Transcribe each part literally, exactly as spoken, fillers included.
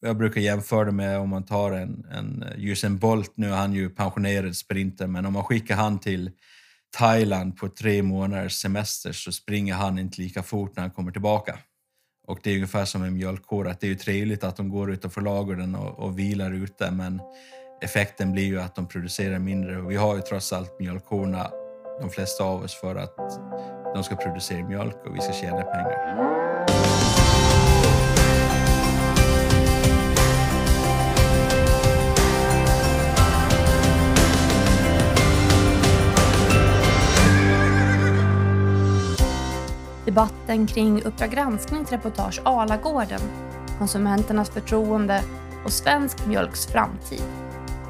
jag brukar jämföra det med om man tar en, en Usain Bolt, nu är han ju pensionerad sprinter, men om man skickar han till Thailand på tre månaders semester så springer han inte lika fort när han kommer tillbaka. Och det är ungefär som en mjölkkor, att det är ju trevligt att de går utanför lagården och, och vilar ute, men effekten blir ju att de producerar mindre. Och vi har ju trots allt mjölkkorna, de flesta av oss, för att de ska producera mjölk och vi ska tjäna pengar. Debatten kring Uppdrag granskning till reportage Arlagården, konsumenternas förtroende och svensk mjölks framtid.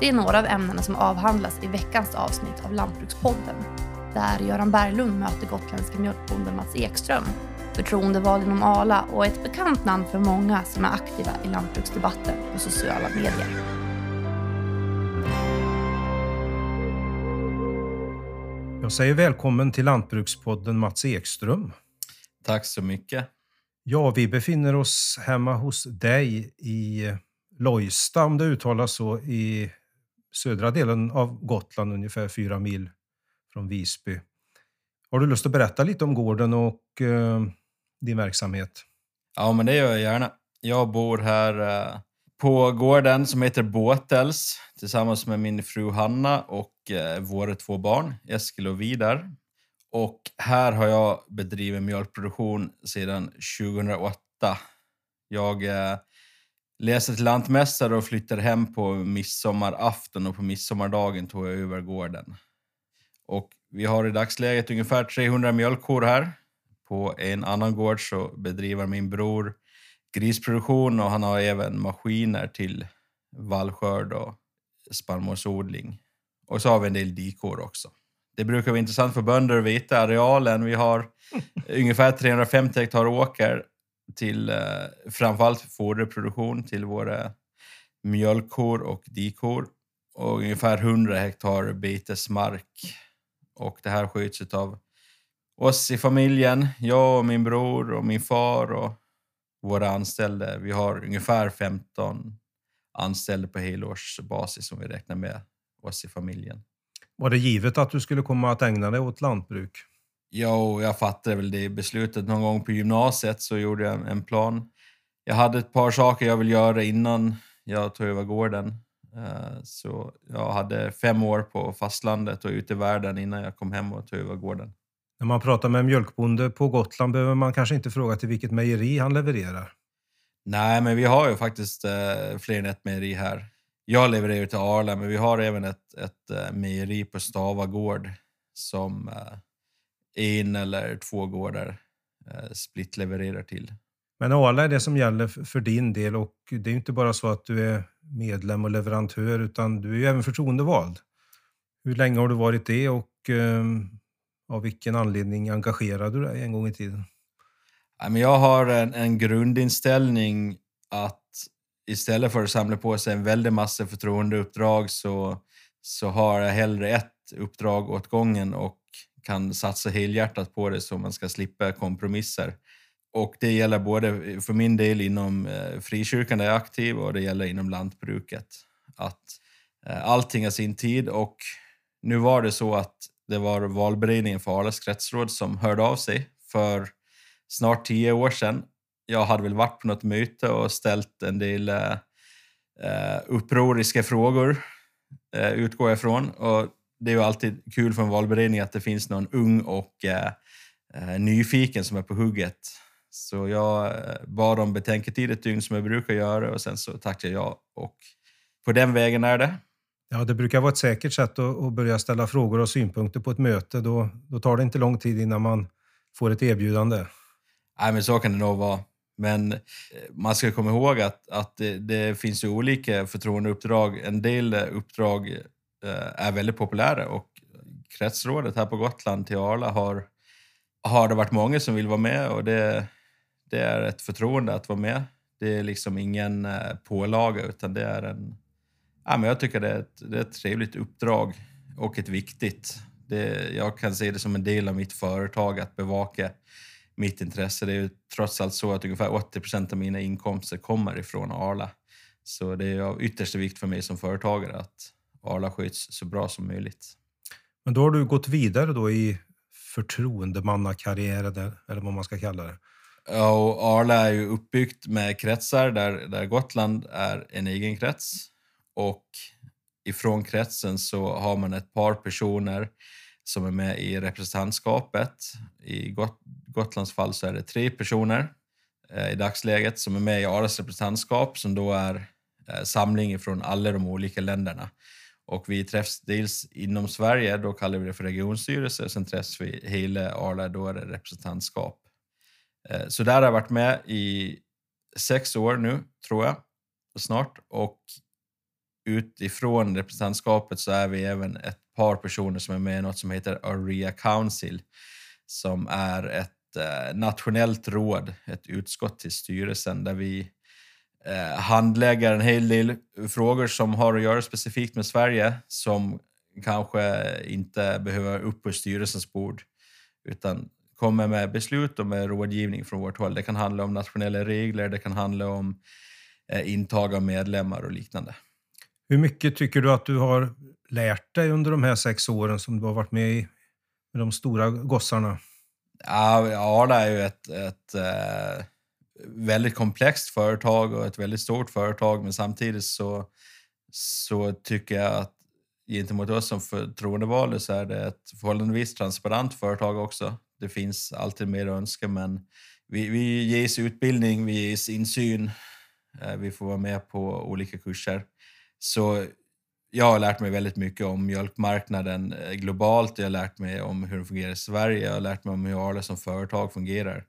Det är några av ämnena som avhandlas i veckans avsnitt av Lantbrukspodden, där Göran Berglund möter gotländska mjölkbonden Mats Ekström, förtroendevald inom Arla och ett bekant namn för många som är aktiva i lantbruksdebatten på sociala medier. Jag säger välkommen till Lantbrukspodden Mats Ekström. Tack så mycket. Ja, vi befinner oss hemma hos dig i Lojsta, om det uttalas så, i södra delen av Gotland, ungefär fyra mil från Visby. Har du lust att berätta lite om gården och eh, din verksamhet? Ja, men det gör jag gärna. Jag bor här eh, på gården som heter Båtels tillsammans med min fru Hanna och eh, våra två barn, Eskil och Vida. Och här har jag bedrivit mjölkproduktion sedan tjugohundraåtta. Jag eh, läste till lantmästare och flyttade hem på midsommarafton och på midsommardagen tog jag över gården. Och vi har i dagsläget ungefär trehundra mjölkkor här. På en annan gård så bedriver min bror grisproduktion och han har även maskiner till vallskörd och spannmålsodling. Och så har vi en del dikor också. Det brukar vara intressant för bönder att veta arealen. Vi har ungefär trehundrafemtio hektar åker till eh, framförallt foderproduktion till våra mjölkkor och dikor. Och ungefär hundra hektar betesmark. Och det här sköts av oss i familjen. Jag och min bror och min far och våra anställda. Vi har ungefär femton anställda på helårsbasis som vi räknar med oss i familjen. Var det givet att du skulle komma att ägna dig åt lantbruk? Jo, jag fattade väl det beslutet. Någon gång på gymnasiet så gjorde jag en plan. Jag hade ett par saker jag ville göra innan jag tog över gården. Så jag hade fem år på fastlandet och ute i världen innan jag kom hem och tog över gården. När man pratar med en mjölkbonde på Gotland behöver man kanske inte fråga till vilket mejeri han levererar. Nej, men vi har ju faktiskt fler än ett mejeri här. Jag levererar till Arla, men vi har även ett, ett mejeri på Stavagård som en eller två gårdar split levererar till. Men Arla är det som gäller för din del, och det är ju inte bara så att du är medlem och leverantör utan du är ju även förtroendevald. Hur länge har du varit det och av vilken anledning engagerade du dig en gång i tiden? Jag har en, en grundinställning att istället för att samla på sig en väldig massa förtroendeuppdrag så, så har jag hellre ett uppdrag åt gången och kan satsa helhjärtat på det så man ska slippa kompromisser. Och det gäller både för min del inom frikyrkan där jag är aktiv och det gäller inom lantbruket. Att allting har sin tid, och nu var det så att det var valberedningen för Arlask Rättsråd som hörde av sig för snart tio år sedan. Jag hade väl varit på något möte och ställt en del eh, upproriska frågor, eh, utgår jag ifrån. Och det är ju alltid kul för en valberedning att det finns någon ung och eh, nyfiken som är på hugget. Så jag bad om betänketid ett dygn som jag brukar göra och sen så tackade jag. Och på den vägen är det. Ja, det brukar vara ett säkert sätt att, att börja ställa frågor och synpunkter på ett möte. Då, då tar det inte lång tid innan man får ett erbjudande. Nej, men så kan det nog vara. Men man ska komma ihåg att, att det, det finns ju olika förtroendeuppdrag. En del uppdrag eh, är väldigt populära och kretsrådet här på Gotland till Arla har, har det varit många som vill vara med, och det, det är ett förtroende att vara med. Det är liksom ingen pålaga utan det är en... Ja, men jag tycker det är, ett, det är ett trevligt uppdrag och ett viktigt. Det, jag kan se det som en del av mitt företag att bevaka mitt intresse. Det är ju trots allt så att ungefär åttio procent av mina inkomster kommer ifrån Arla. Så det är av yttersta vikt för mig som företagare att Arla sköts så bra som möjligt. Men då har du gått vidare då i förtroendemannakarriären, eller vad man ska kalla det. Ja, och Arla är ju uppbyggt med kretsar där, där Gotland är en egen krets. Och ifrån kretsen så har man ett par personer som är med i representantskapet. I Got- Gotlands fall så är det tre personer eh, i dagsläget som är med i Arlas representantskap, som då är eh, samling från alla de olika länderna. Och vi träffs dels inom Sverige, då kallar vi det för regionstyrelse. Sen träffas vi hela Arla, då är det representantskap. Eh, så där har jag varit med i sex år nu, tror jag, snart. Och utifrån representantskapet så är vi även ett par personer som är med i något som heter ARIA Council, som är ett eh, nationellt råd, ett utskott till styrelsen där vi eh, handlägger en hel del frågor som har att göra specifikt med Sverige, som kanske inte behöver upp på styrelsens bord utan kommer med beslut och med rådgivning från vårt håll. Det kan handla om nationella regler, det kan handla om eh, intag av medlemmar och liknande. Hur mycket tycker du att du har lärt dig under de här sex åren som du har varit med i med de stora gossarna? Ja, ja, det är ju ett, ett eh, väldigt komplext företag och ett väldigt stort företag. Men samtidigt så, så tycker jag att gentemot oss som förtroendevalda så är det ett förhållandevis transparent företag också. Det finns alltid mer önskar, men vi, vi ges utbildning, vi ges insyn, eh, vi får vara med på olika kurser. Så jag har lärt mig väldigt mycket om mjölkmarknaden globalt. Jag har lärt mig om hur den fungerar i Sverige. Jag har lärt mig om hur Arla som företag fungerar.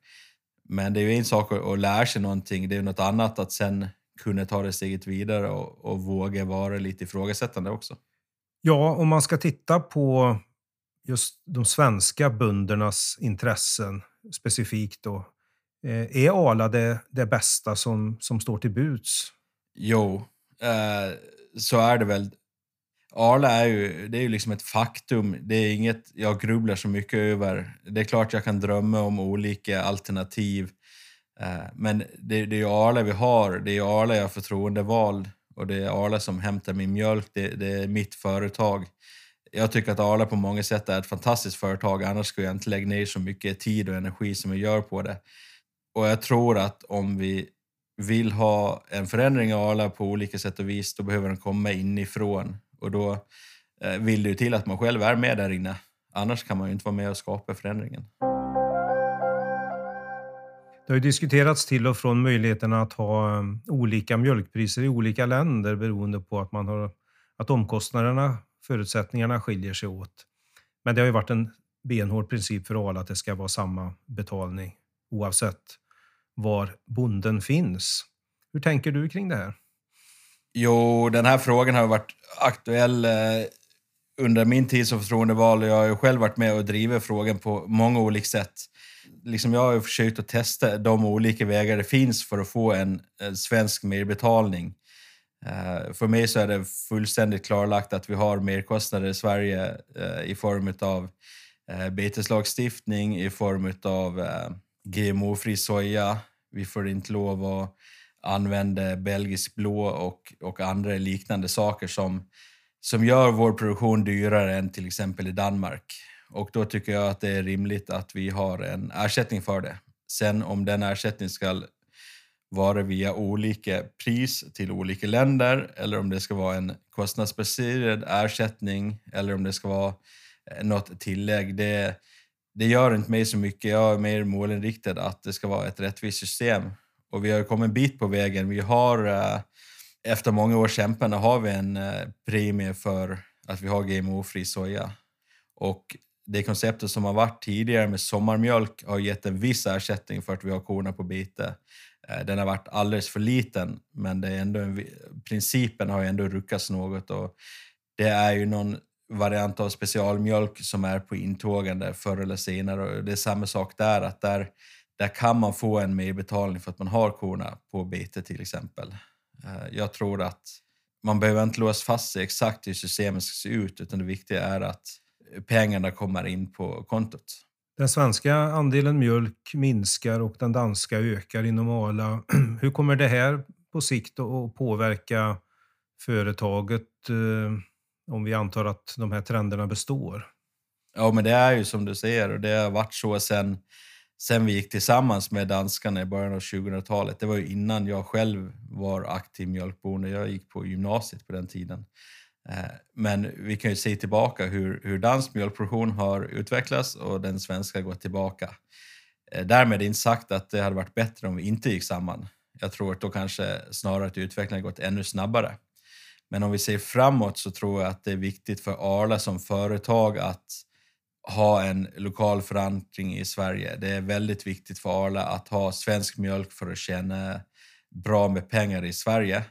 Men det är ju en sak att lära sig någonting. Det är ju något annat att sen kunna ta det steget vidare och, och våga vara lite ifrågasättande också. Ja, om man ska titta på just de svenska böndernas intressen specifikt då. Är Arla det, det bästa som, som står till buds? Jo, eh, så är det väl. Arla är ju, det är ju liksom ett faktum. Det är inget jag grubblar så mycket över. Det är klart jag kan drömma om olika alternativ. Men det, det är ju Arla vi har. Det är Arla jag är förtroendevald. Och det är Arla som hämtar min mjölk. Det, det är mitt företag. Jag tycker att Arla på många sätt är ett fantastiskt företag. Annars skulle jag inte lägga ner så mycket tid och energi som vi gör på det. Och jag tror att om vi vill ha en förändring av Arla på olika sätt och vis, då behöver den komma inifrån. Och då vill det ju till att man själv är med där inne. Annars kan man ju inte vara med och skapa förändringen. Det har ju diskuterats till och från möjligheterna att ha olika mjölkpriser i olika länder beroende på att, man har, att omkostnaderna, förutsättningarna skiljer sig åt. Men det har ju varit en benhård princip för Arla att det ska vara samma betalning oavsett var bonden finns. Hur tänker du kring det här? Jo, den här frågan har varit aktuell eh, under min tid som förtroendevald. Jag har ju själv varit med och driver frågan på många olika sätt. Liksom jag har ju försökt att testa de olika vägar det finns för att få en, en svensk merbetalning. Eh, för mig så är det fullständigt klarlagt att vi har merkostnader i Sverige eh, i form av eh, beteslagstiftning, i form av eh, G M O-fri soja, vi får inte lov att använda belgisk blå och, och andra liknande saker som, som gör vår produktion dyrare än till exempel i Danmark. Och då tycker jag att det är rimligt att vi har en ersättning för det. Sen om den ersättningen ska vara via olika pris till olika länder, eller om det ska vara en kostnadsbaserad ersättning, eller om det ska vara något tillägg, det Det gör inte mig så mycket. Jag är mer målinriktad att det ska vara ett rättvist system. Och vi har kommit en bit på vägen. Vi har, efter många års kämpande, har vi en premie för att vi har G M O-fri soja. Och det konceptet som har varit tidigare med sommarmjölk har gett en viss ersättning för att vi har korna på bete. Den har varit alldeles för liten, men det är ändå en, principen har ändå ruckats något. Och det är ju någon variant av specialmjölk som är på intågande förr eller senare. Det är samma sak där, att där, där kan man få en merbetalning för att man har korna på bete till exempel. Jag tror att man behöver inte låsa fast sig exakt hur systemet ska se ut, utan det viktiga är att pengarna kommer in på kontot. Den svenska andelen mjölk minskar och den danska ökar inom Arla. Hur kommer det här på sikt att påverka företaget om vi antar att de här trenderna består? Ja, men det är ju som du säger, och det har varit så sedan sen vi gick tillsammans med danskarna i början av tjugohundratalet. Det var ju innan jag själv var aktiv mjölkbonde. Jag gick på gymnasiet på den tiden. Men vi kan ju se tillbaka hur, hur dansk mjölkproduktion har utvecklats och den svenska gått tillbaka. Därmed inte sagt att det hade varit bättre om vi inte gick samman. Jag tror att då kanske snarare att utvecklingen gått ännu snabbare. Men om vi ser framåt så tror jag att det är viktigt för Arla som företag att ha en lokal förankring i Sverige. Det är väldigt viktigt för Arla att ha svensk mjölk för att tjäna bra med pengar i Sverige.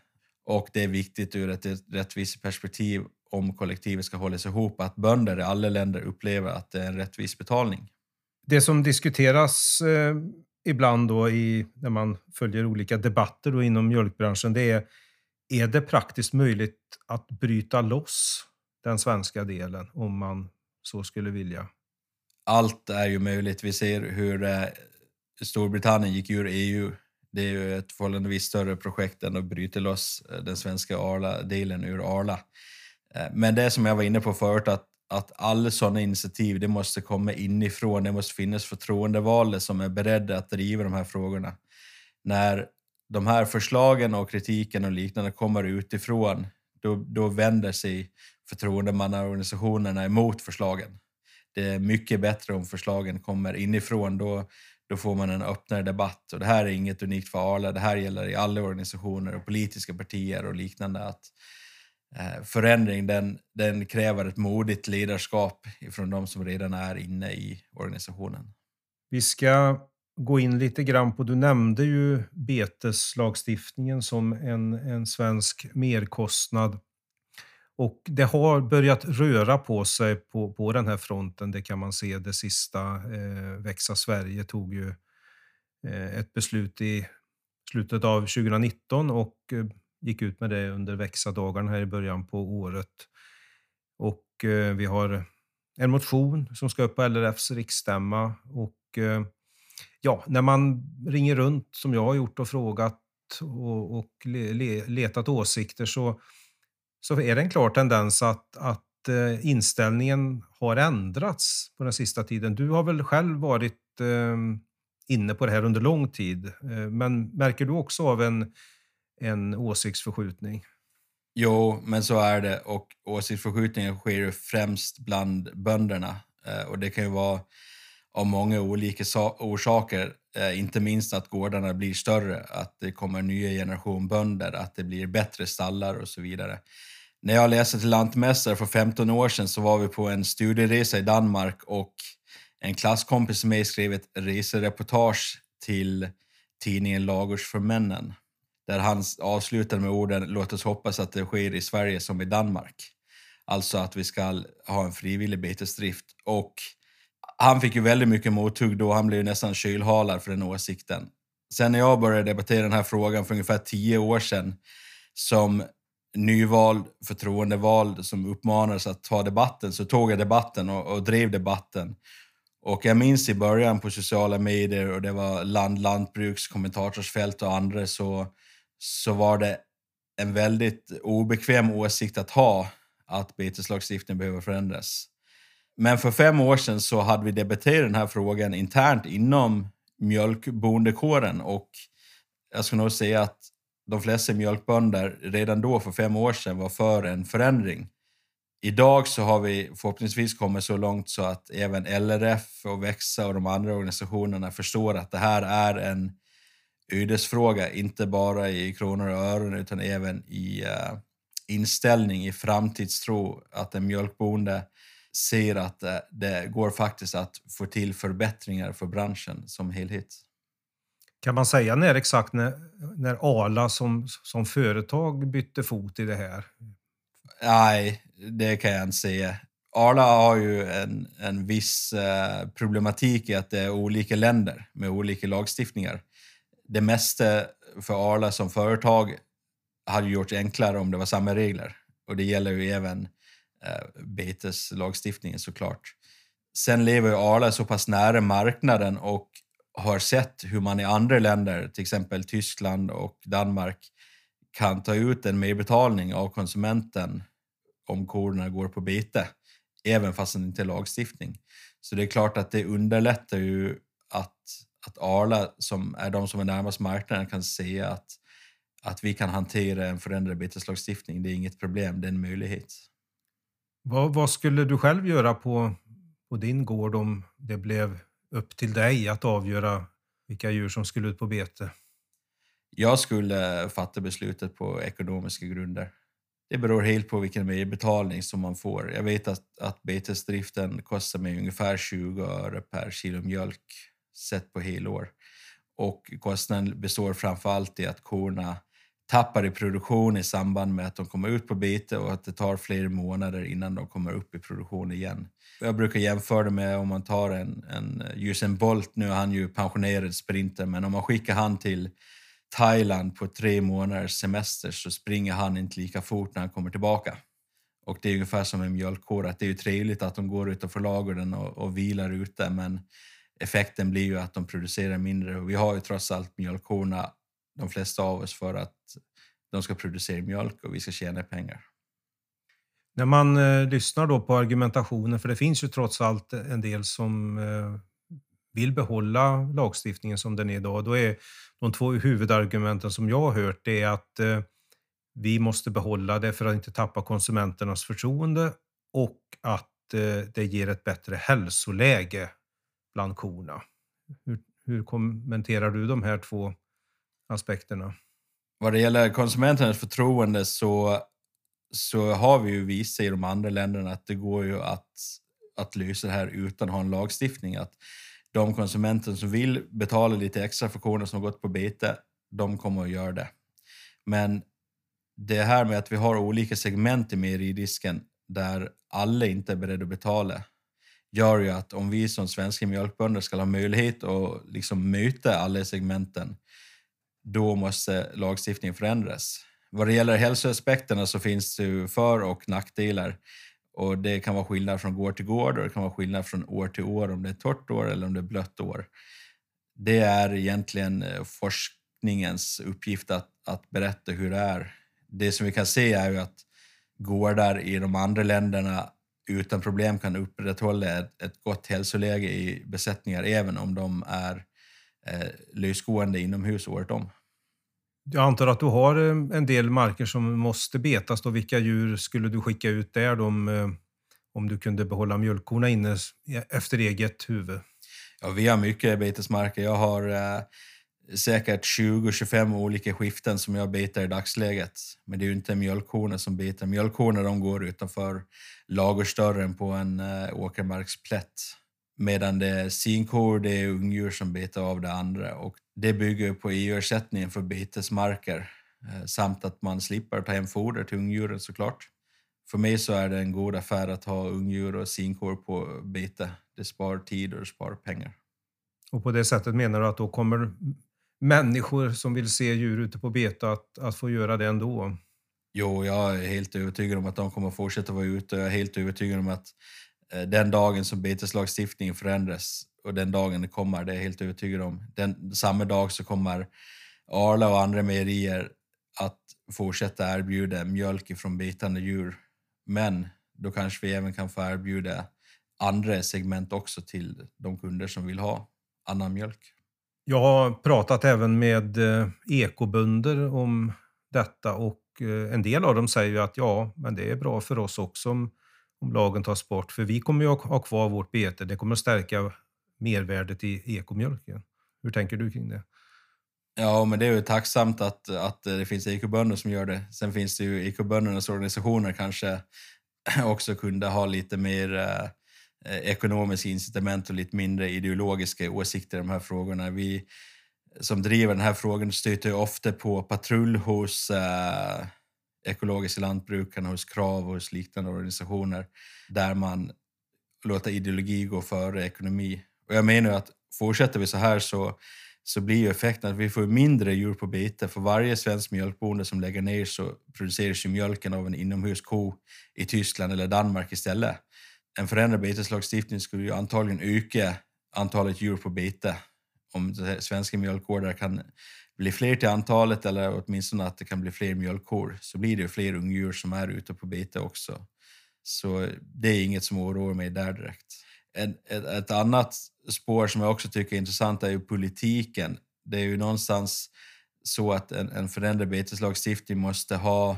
Och det är viktigt ur ett rättvist perspektiv om kollektivet ska hållas ihop att bönder i alla länder upplever att det är en rättvis betalning. Det som diskuteras eh, ibland då i, när man följer olika debatter då inom mjölkbranschen, det är är det praktiskt möjligt att bryta loss den svenska delen om man så skulle vilja? Allt är ju möjligt. Vi ser hur eh, Storbritannien gick ur E U. Det är ju ett förhållandevis större projekt än att bryta loss den svenska Arla, delen ur Arla. Men det som jag var inne på förut, att, att alla sådana initiativ, det måste komma inifrån. Det måste finnas förtroendevalda som är beredda att driva de här frågorna. När de här förslagen och kritiken och liknande kommer utifrån, då, då vänder sig förtroendemannaorganisationerna emot förslagen. Det är mycket bättre om förslagen kommer inifrån, då Då får man en öppnare debatt, och det här är inget unikt för Arla. Det här gäller i alla organisationer och politiska partier och liknande. Att förändring den, den kräver ett modigt ledarskap från de som redan är inne i organisationen. Vi ska gå in lite grann på, du nämnde ju beteslagstiftningen som en, en svensk merkostnad. Och det har börjat röra på sig på, på den här fronten. Det kan man se det sista. Eh, Växa Sverige tog ju eh, ett beslut i slutet av tjugonitton och eh, gick ut med det under Växa-dagarna här i början på året. Och eh, vi har en motion som ska upp på L R F:s riksstämma. Och eh, ja, när man ringer runt som jag har gjort och frågat och, och le, le, letat åsikter så... så är det en klar tendens att, att inställningen har ändrats på den sista tiden. Du har väl själv varit inne på det här under lång tid. Men märker du också av en, en åsiktsförskjutning? Jo, men så är det. Och åsiktsförskjutningen sker ju främst bland bönderna. Och det kan ju vara av många olika orsaker. Inte minst att gårdarna blir större, att det kommer en ny generation bönder, att det blir bättre stallar och så vidare. När jag läste till lantmästare för femton år sedan så var vi på en studieresa i Danmark, och en klasskompis med mig skrev ett resereportage till tidningen Lagårds för männen, där han avslutade med orden "låt oss hoppas att det sker i Sverige som i Danmark". Alltså att vi ska ha en frivillig betesdrift. Och han fick ju väldigt mycket mothugg då, han blev nästan kylhalad för den åsikten. Sen när jag började debattera den här frågan för ungefär tio år sedan som nyvald, förtroendevald som uppmanades att ta debatten, så tog jag debatten och, och drev debatten. Och jag minns i början på sociala medier, och det var land, lantbruks, kommentatorsfält och andra, så, så var det en väldigt obekväm åsikt att ha, att beteslagstiftningen behöver förändras. Men för fem år sedan så hade vi debatterat den här frågan internt inom mjölkbondekåren, och jag skulle nog säga att de flesta mjölkbönder redan då för fem år sedan var för en förändring. Idag så har vi förhoppningsvis kommit så långt så att även L R F och Växa och de andra organisationerna förstår att det här är en ödesfråga, inte bara i kronor och öron utan även i uh, inställning, i framtidstro, att en mjölkbonde ser att det går faktiskt att få till förbättringar för branschen som helhet. Kan man säga när exakt när, när Arla som, som företag bytte fot i det här? Nej, det kan jag inte säga. Arla har ju en, en viss eh, problematik i att det är olika länder med olika lagstiftningar. Det mesta för Arla som företag hade gjorts enklare om det var samma regler. Och det gäller ju även beteslagstiftningen såklart. Sen lever ju Arla så pass nära marknaden och har sett hur man i andra länder, till exempel Tyskland och Danmark, kan ta ut en merbetalning av konsumenten om korna går på bete, även fast det inte är lagstiftning. Så det är klart att det underlättar ju att, att Arla, som är de som är närmast marknaden, kan se att, att vi kan hantera en förändrad beteslagstiftning. Det är inget problem, det är en möjlighet. Vad, vad skulle du själv göra på, på din gård om det blev upp till dig att avgöra vilka djur som skulle ut på bete? Jag skulle fatta beslutet på ekonomiska grunder. Det beror helt på vilken merbetalning som man får. Jag vet att, att betesdriften kostar mig ungefär tjugo öre per kilo mjölk sett på helår. Och kostnaden består framförallt i att korna tappar i produktion i samband med att de kommer ut på bete och att det tar flera månader innan de kommer upp i produktion igen. Jag brukar jämföra det med om man tar en, en Usain Bolt, nu är han ju pensionerad sprinter, men om man skickar han till Thailand på tre månaders semester så springer han inte lika fort när han kommer tillbaka. Och det är ungefär som en mjölkkår, att det är ju trevligt att de går utanför lagården och, och vilar ute, men effekten blir ju att de producerar mindre. Och vi har ju trots allt mjölkkorna, de flesta av oss, för att de ska producera mjölk och vi ska tjäna pengar. När man eh, lyssnar då på argumentationen, för det finns ju trots allt en del som eh, vill behålla lagstiftningen som den är idag, då är de två huvudargumenten som jag har hört, det är att eh, vi måste behålla det för att inte tappa konsumenternas förtroende och att eh, det ger ett bättre hälsoläge bland korna. Hur, hur kommenterar du de här två aspekterna? Vad det gäller konsumenternas förtroende så, så har vi ju visat i de andra länderna att det går ju att, att lösa det här utan att ha en lagstiftning. Att de konsumenter som vill betala lite extra för korna som har gått på bete, de kommer att göra det. Men det här med att vi har olika segment i mejeridisken där alla inte är beredda att betala gör ju att om vi som svenska mjölkbönder ska ha möjlighet att liksom möta alla segmenten, då måste lagstiftningen förändras. Vad det gäller hälsoaspekterna så finns det ju för- och nackdelar. Och det kan vara skillnad från gård till gård och det kan vara skillnad från år till år om det är torrt år eller om det är blött år. Det är egentligen forskningens uppgift att, att berätta hur det är. Det som vi kan se är ju att gårdar i de andra länderna utan problem kan upprätthålla ett, ett gott hälsoläge i besättningar även om de är eh, lösgående inomhus året om. Jag antar att du har en del marker som måste betas då. Vilka djur skulle du skicka ut där då, om, om du kunde behålla mjölkkorna inne efter eget huvud? Ja, vi har mycket betesmarker. Jag har eh, säkert tjugo till tjugofem olika skiften som jag betar i dagsläget. Men det är ju inte mjölkkorna som betar. Mjölkkorna de går utanför lagerstörren på en eh, åkermarksplätt. Medan det är sinkor, det är ungdjur som betar av det andra. Och det bygger på E U-ersättningen för betesmarker samt att man slipper ta hem foder till ungdjuren såklart. För mig så är det en god affär att ha ungdjur och sinkor på bete. Det spar tid och det spar pengar. Och på det sättet menar du att då kommer människor som vill se djur ute på bete att, att få göra det ändå? Jo, jag är helt övertygad om att de kommer fortsätta vara ute. Jag är helt övertygad om att den dagen som beteslagstiftningen förändras och den dagen det kommer, det är jag helt övertygad om. Den, samma dag så kommer Arla och andra mejerier att fortsätta erbjuda mjölk från betande djur. Men då kanske vi även kan få erbjuda andra segment också till de kunder som vill ha annan mjölk. Jag har pratat även med ekobönder om detta och en del av dem säger ju att ja, men det är bra för oss också om, om lagen tas bort. För vi kommer ju att ha kvar vårt bete, det kommer att stärka mervärdet i ekomjölken. Hur tänker du kring det? Ja, men det är ju tacksamt att, att det finns ekobönder som gör det. Sen finns det ju ekoböndernas organisationer kanske också kunde ha lite mer eh, ekonomiska incitament och lite mindre ideologiska åsikter i de här frågorna. Vi som driver den här frågan stöter ju ofta på patrull hos eh, ekologiska lantbrukarna, hos Krav och hos liknande organisationer där man låter ideologi gå före ekonomi. Och jag menar att fortsätter vi så här så, så blir ju effekten att vi får mindre djur på bete. För varje svensk mjölkbonde som lägger ner så produceras ju mjölken av en inomhusko i Tyskland eller Danmark istället. En förändrad beteslagstiftning skulle ju antagligen öka antalet djur på bete om svenska mjölkgårdar kan blir fler till antalet, eller åtminstone att det kan bli fler mjölkkor, så blir det fler ungdjur som är ute på bete också. Så det är inget som oroar mig där direkt. Ett, ett, ett annat spår som jag också tycker är intressant är ju politiken. Det är ju någonstans så att en, en förändrad beteslagstiftning måste ha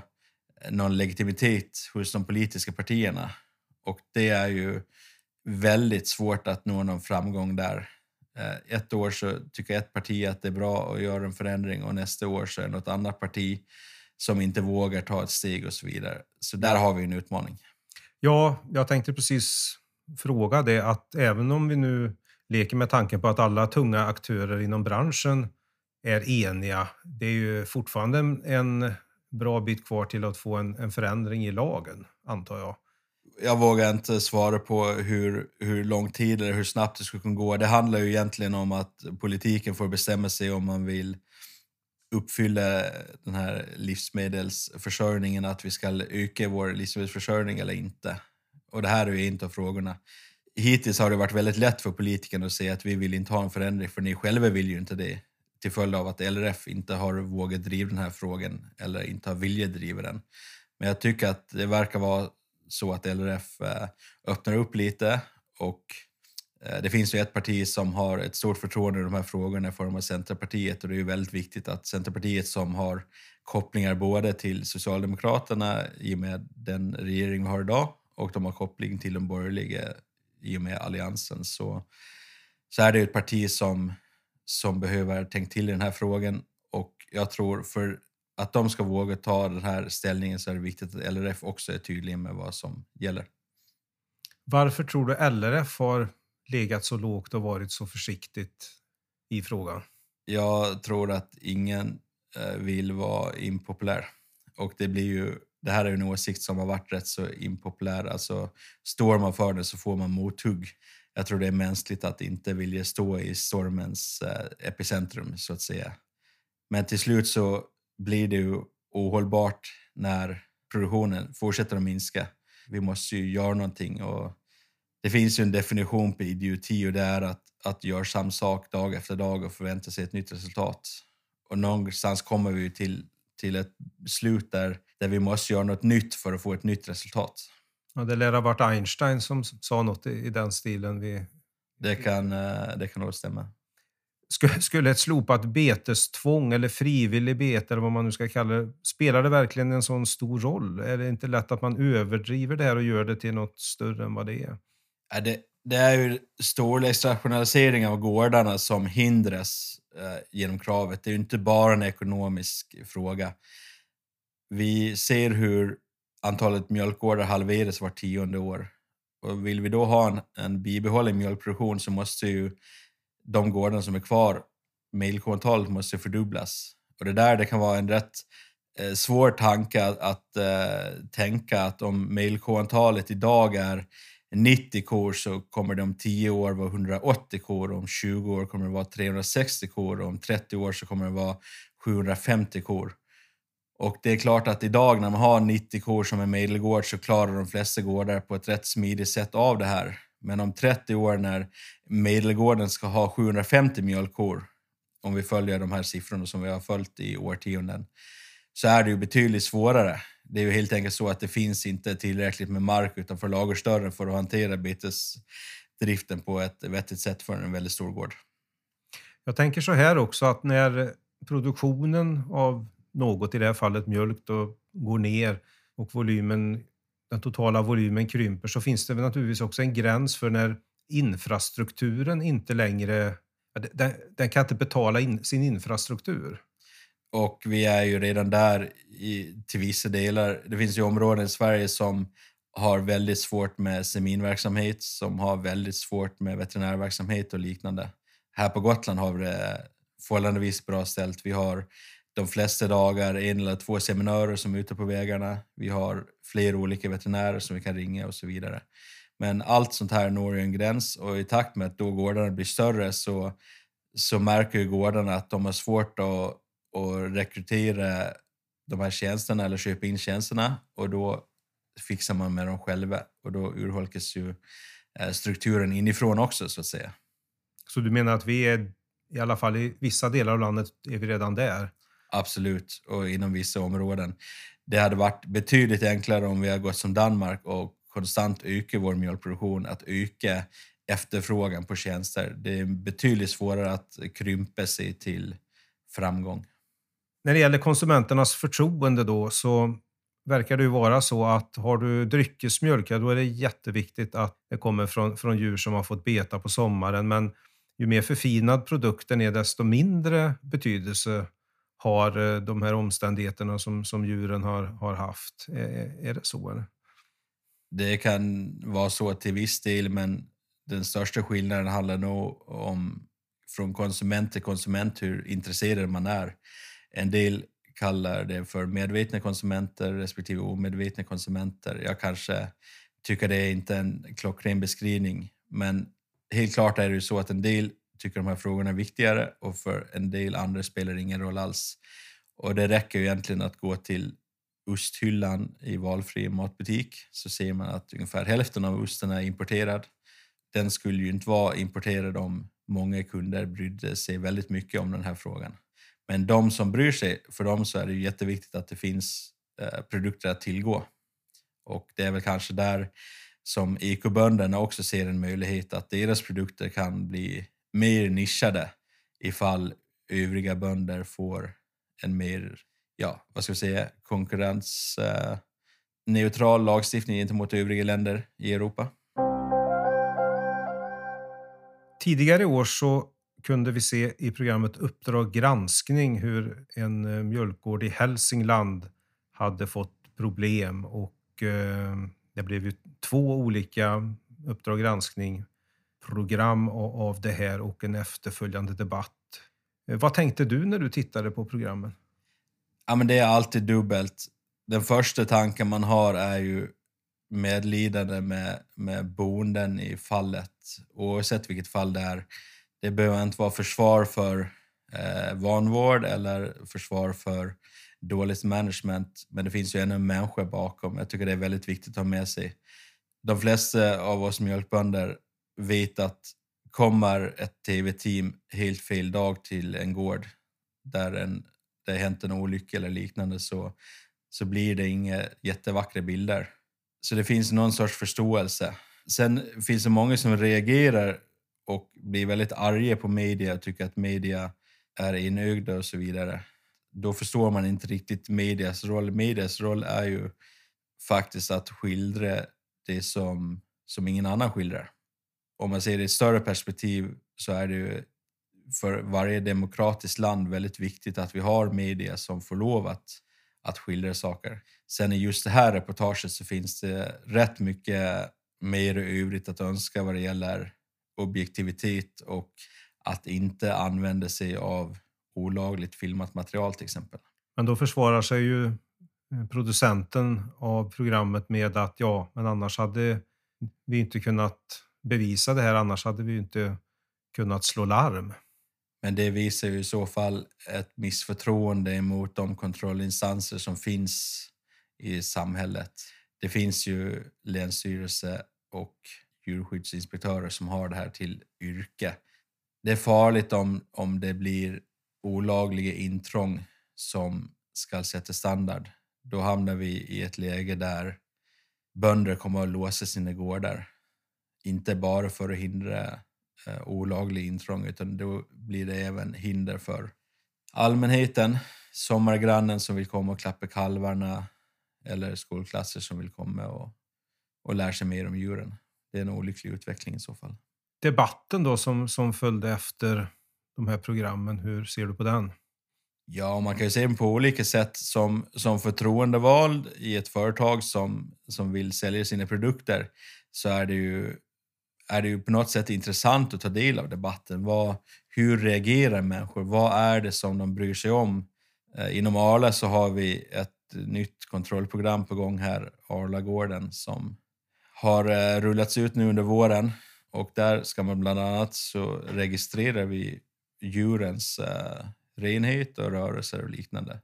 någon legitimitet hos de politiska partierna. Och det är ju väldigt svårt att nå någon framgång där. Ett år så tycker ett parti att det är bra att göra en förändring, och nästa år så är det något annat parti som inte vågar ta ett steg och så vidare. Så där har vi en utmaning. Ja, jag tänkte precis fråga det, att även om vi nu leker med tanken på att alla tunga aktörer inom branschen är eniga, det är ju fortfarande en bra bit kvar till att få en, en förändring i lagen, antar jag. Jag vågar inte svara på hur, hur lång tid eller hur snabbt det skulle kunna gå. Det handlar ju egentligen om att politiken får bestämma sig om man vill uppfylla den här livsmedelsförsörjningen, att vi ska öka vår livsmedelsförsörjning eller inte. Och det här är ju inte av frågorna. Hittills har det varit väldigt lätt för politikerna att säga att vi vill inte ha en förändring, för ni själva vill ju inte det. Till följd av att L R F inte har vågat driva den här frågan eller inte har vilja driva den. Men jag tycker att det verkar vara så att L R F öppnar upp lite, och det finns ju ett parti som har ett stort förtroende i de här frågorna i form av Centerpartiet, och det är ju väldigt viktigt att Centerpartiet, som har kopplingar både till Socialdemokraterna i och med den regering vi har idag, och de har koppling till de borgerliga i och med alliansen, så, så är det ett parti som, som behöver tänka till i den här frågan. Och jag tror för att de ska våga ta den här ställningen så är det viktigt att L R F också är tydlig med vad som gäller. Varför tror du L R F har legat så lågt och varit så försiktigt i frågan? Jag tror att ingen vill vara impopulär. Och det blir ju, det här är ju en åsikt som har varit rätt så impopulär. Alltså, står man för det så får man mothugg. Jag tror det är mänskligt att inte vilja stå i stormens epicentrum, så att säga. Men till slut så blir det ju ohållbart när produktionen fortsätter att minska. Vi måste ju göra någonting, och det finns ju en definition på idioti, och det är att, att göra samma sak dag efter dag och förvänta sig ett nytt resultat. Och någonstans kommer vi till, till ett slut där, där vi måste göra något nytt för att få ett nytt resultat. Ja, det lär ha varit Einstein som sa något i den stilen. Vi... Det kan det kan nog stämma. Skulle ett slopat betestvång eller frivillig bete, eller vad man nu ska kalla det, spelar det verkligen en sån stor roll? Är det inte lätt att man överdriver det här och gör det till något större än vad det är? Det, det är ju storleksrationalisering av gårdarna som hindras eh, genom kravet. Det är ju inte bara en ekonomisk fråga. Vi ser hur antalet mjölkgårdar halveras var tionde år. Och vill vi då ha en, en bibehållen mjölkproduktion, så måste ju de gårdarna som är kvar, medelkontalet måste fördubblas. Och det där, det kan vara en rätt eh, svår tanke att, att eh, tänka att om medelkontalet idag är nittio kor, så kommer det om tio år vara hundraåttio kor, om tjugo år kommer det vara trehundrasextio kor, om trettio år så kommer det vara sjuhundrafemtio kor. Och det är klart att idag när man har nittio kor som en medelgård, så klarar de flesta gårdar på ett rätt smidigt sätt av det här. Men om trettio år när medelgården ska ha sjuhundrafemtio mjölkkor, om vi följer de här siffrorna som vi har följt i årtionden, så är det ju betydligt svårare. Det är ju helt enkelt så att det finns inte tillräckligt med mark utanför lagerstörren för att hantera betesdriften på ett vettigt sätt för en väldigt stor gård. Jag tänker så här också, att när produktionen av något, i det här fallet mjölk, då går ner och volymen, den totala volymen krymper, så finns det väl naturligtvis också en gräns för när infrastrukturen inte längre, den, den kan inte betala in sin infrastruktur. Och vi är ju redan där i, till vissa delar. Det finns ju områden i Sverige som har väldigt svårt med seminverksamhet, som har väldigt svårt med veterinärverksamhet och liknande. Här på Gotland har vi det förhållandevis bra ställt. Vi har de flesta dagar en eller två seminörer som är ute på vägarna. Vi har flera olika veterinärer som vi kan ringa och så vidare. Men allt sånt här når ju en gräns, och i takt med att då gårdarna blir större så, så märker ju gårdarna att de har svårt att och rekrytera de här tjänsterna eller köpa in tjänsterna, och då fixar man med dem själva, och då urholkas ju strukturen inifrån också, så att säga. Så du menar att vi är i alla fall i vissa delar av landet är vi redan där. Absolut, och inom vissa områden. Det hade varit betydligt enklare om vi hade gått som Danmark och konstant öka vår mjölkproduktion, att öka efterfrågan på tjänster. Det är betydligt svårare att krympa sig till framgång. När det gäller konsumenternas förtroende då, så verkar det ju vara så att har du dryckesmjölk, då är det jätteviktigt att det kommer från, från djur som har fått beta på sommaren. Men ju mer förfinad produkten är, desto mindre betydelse har de här omständigheterna som, som djuren har, har haft. Är, är det så eller? Det kan vara så till viss del, men den största skillnaden handlar nog om från konsument till konsument hur intresserad man är. En del kallar det för medvetna konsumenter respektive omedvetna konsumenter. Jag kanske tycker det är inte en klockren beskrivning, men helt klart är det ju så att en del tycker de här frågorna är viktigare och för en del andra spelar det ingen roll alls. Och det räcker ju egentligen att gå till osthyllan i valfri matbutik, så ser man att ungefär hälften av osten är importerad. Den skulle ju inte vara importerad om många kunder brydde sig väldigt mycket om den här frågan. Men de som bryr sig, för dem så är det ju jätteviktigt att det finns produkter att tillgå. Och det är väl kanske där som ekobönderna också ser en möjlighet att deras produkter kan bli mer nischade ifall övriga bönder får en mer, ja, vad ska vi säga, konkurrensneutral lagstiftning gentemot övriga länder i Europa. Tidigare i år så kunde vi se i programmet Uppdrag granskning hur en mjölkgård i Hälsingland hade fått problem, och det blev ju två olika Uppdrag granskning program av det här och en efterföljande debatt. Vad tänkte du när du tittade på programmen? Ja, men det är alltid dubbelt. Den första tanken man har är ju medlidande med, med boenden i fallet. Oavsett vilket fall det är. Det behöver inte vara försvar för eh, vanvård eller försvar för dåligt management. Men det finns ju ännu en människa bakom. Jag tycker det är väldigt viktigt att ha med sig. De flesta av oss mjölkbönder vet att kommer ett tv-team helt fel dag till en gård där en det har hänt en olycka eller liknande, så, så blir det inga jättevackra bilder. Så det finns någon sorts förståelse. Sen finns det många som reagerar och blir väldigt arga på media och tycker att media är inögda och så vidare. Då förstår man inte riktigt medias roll. Medias roll är ju faktiskt att skildra det som, som ingen annan skildrar. Om man ser det i ett större perspektiv så är det ju för varje demokratiskt land väldigt viktigt att vi har media som får lov att, att skildra saker. Sen i just det här reportaget så finns det rätt mycket mer övrigt att önska vad det gäller objektivitet och att inte använda sig av olagligt filmat material till exempel. Men då försvarar sig ju producenten av programmet med att ja, men annars hade vi inte kunnat bevisa det här, annars hade vi inte kunnat slå larm. Men det visar ju i så fall ett missförtroende emot de kontrollinstanser som finns i samhället. Det finns ju länsstyrelse och djurskyddsinspektörer som har det här till yrke. Det är farligt om, om det blir olagliga intrång som ska sätta standard. Då hamnar vi i ett läge där bönder kommer att låsa sina gårdar. Inte bara för att hindra olaglig intrång, utan då blir det även hinder för allmänheten, sommargrannen som vill komma och klappa kalvarna eller skolklasser som vill komma och, och lära sig mer om djuren. Det är en olycklig utveckling i så fall. Debatten då som, som följde efter de här programmen, hur ser du på den? Ja, man kan ju se den på olika sätt. Som, som förtroendevald i ett företag som, som vill sälja sina produkter, så är det ju är det ju på något sätt intressant att ta del av debatten. Vad, hur reagerar människor? Vad är det som de bryr sig om? Inom Arla så har vi ett nytt kontrollprogram på gång här, Arlagården, som har rullats ut nu under våren. Och där ska man bland annat så registrerar vi djurens renhet och rörelser och liknande.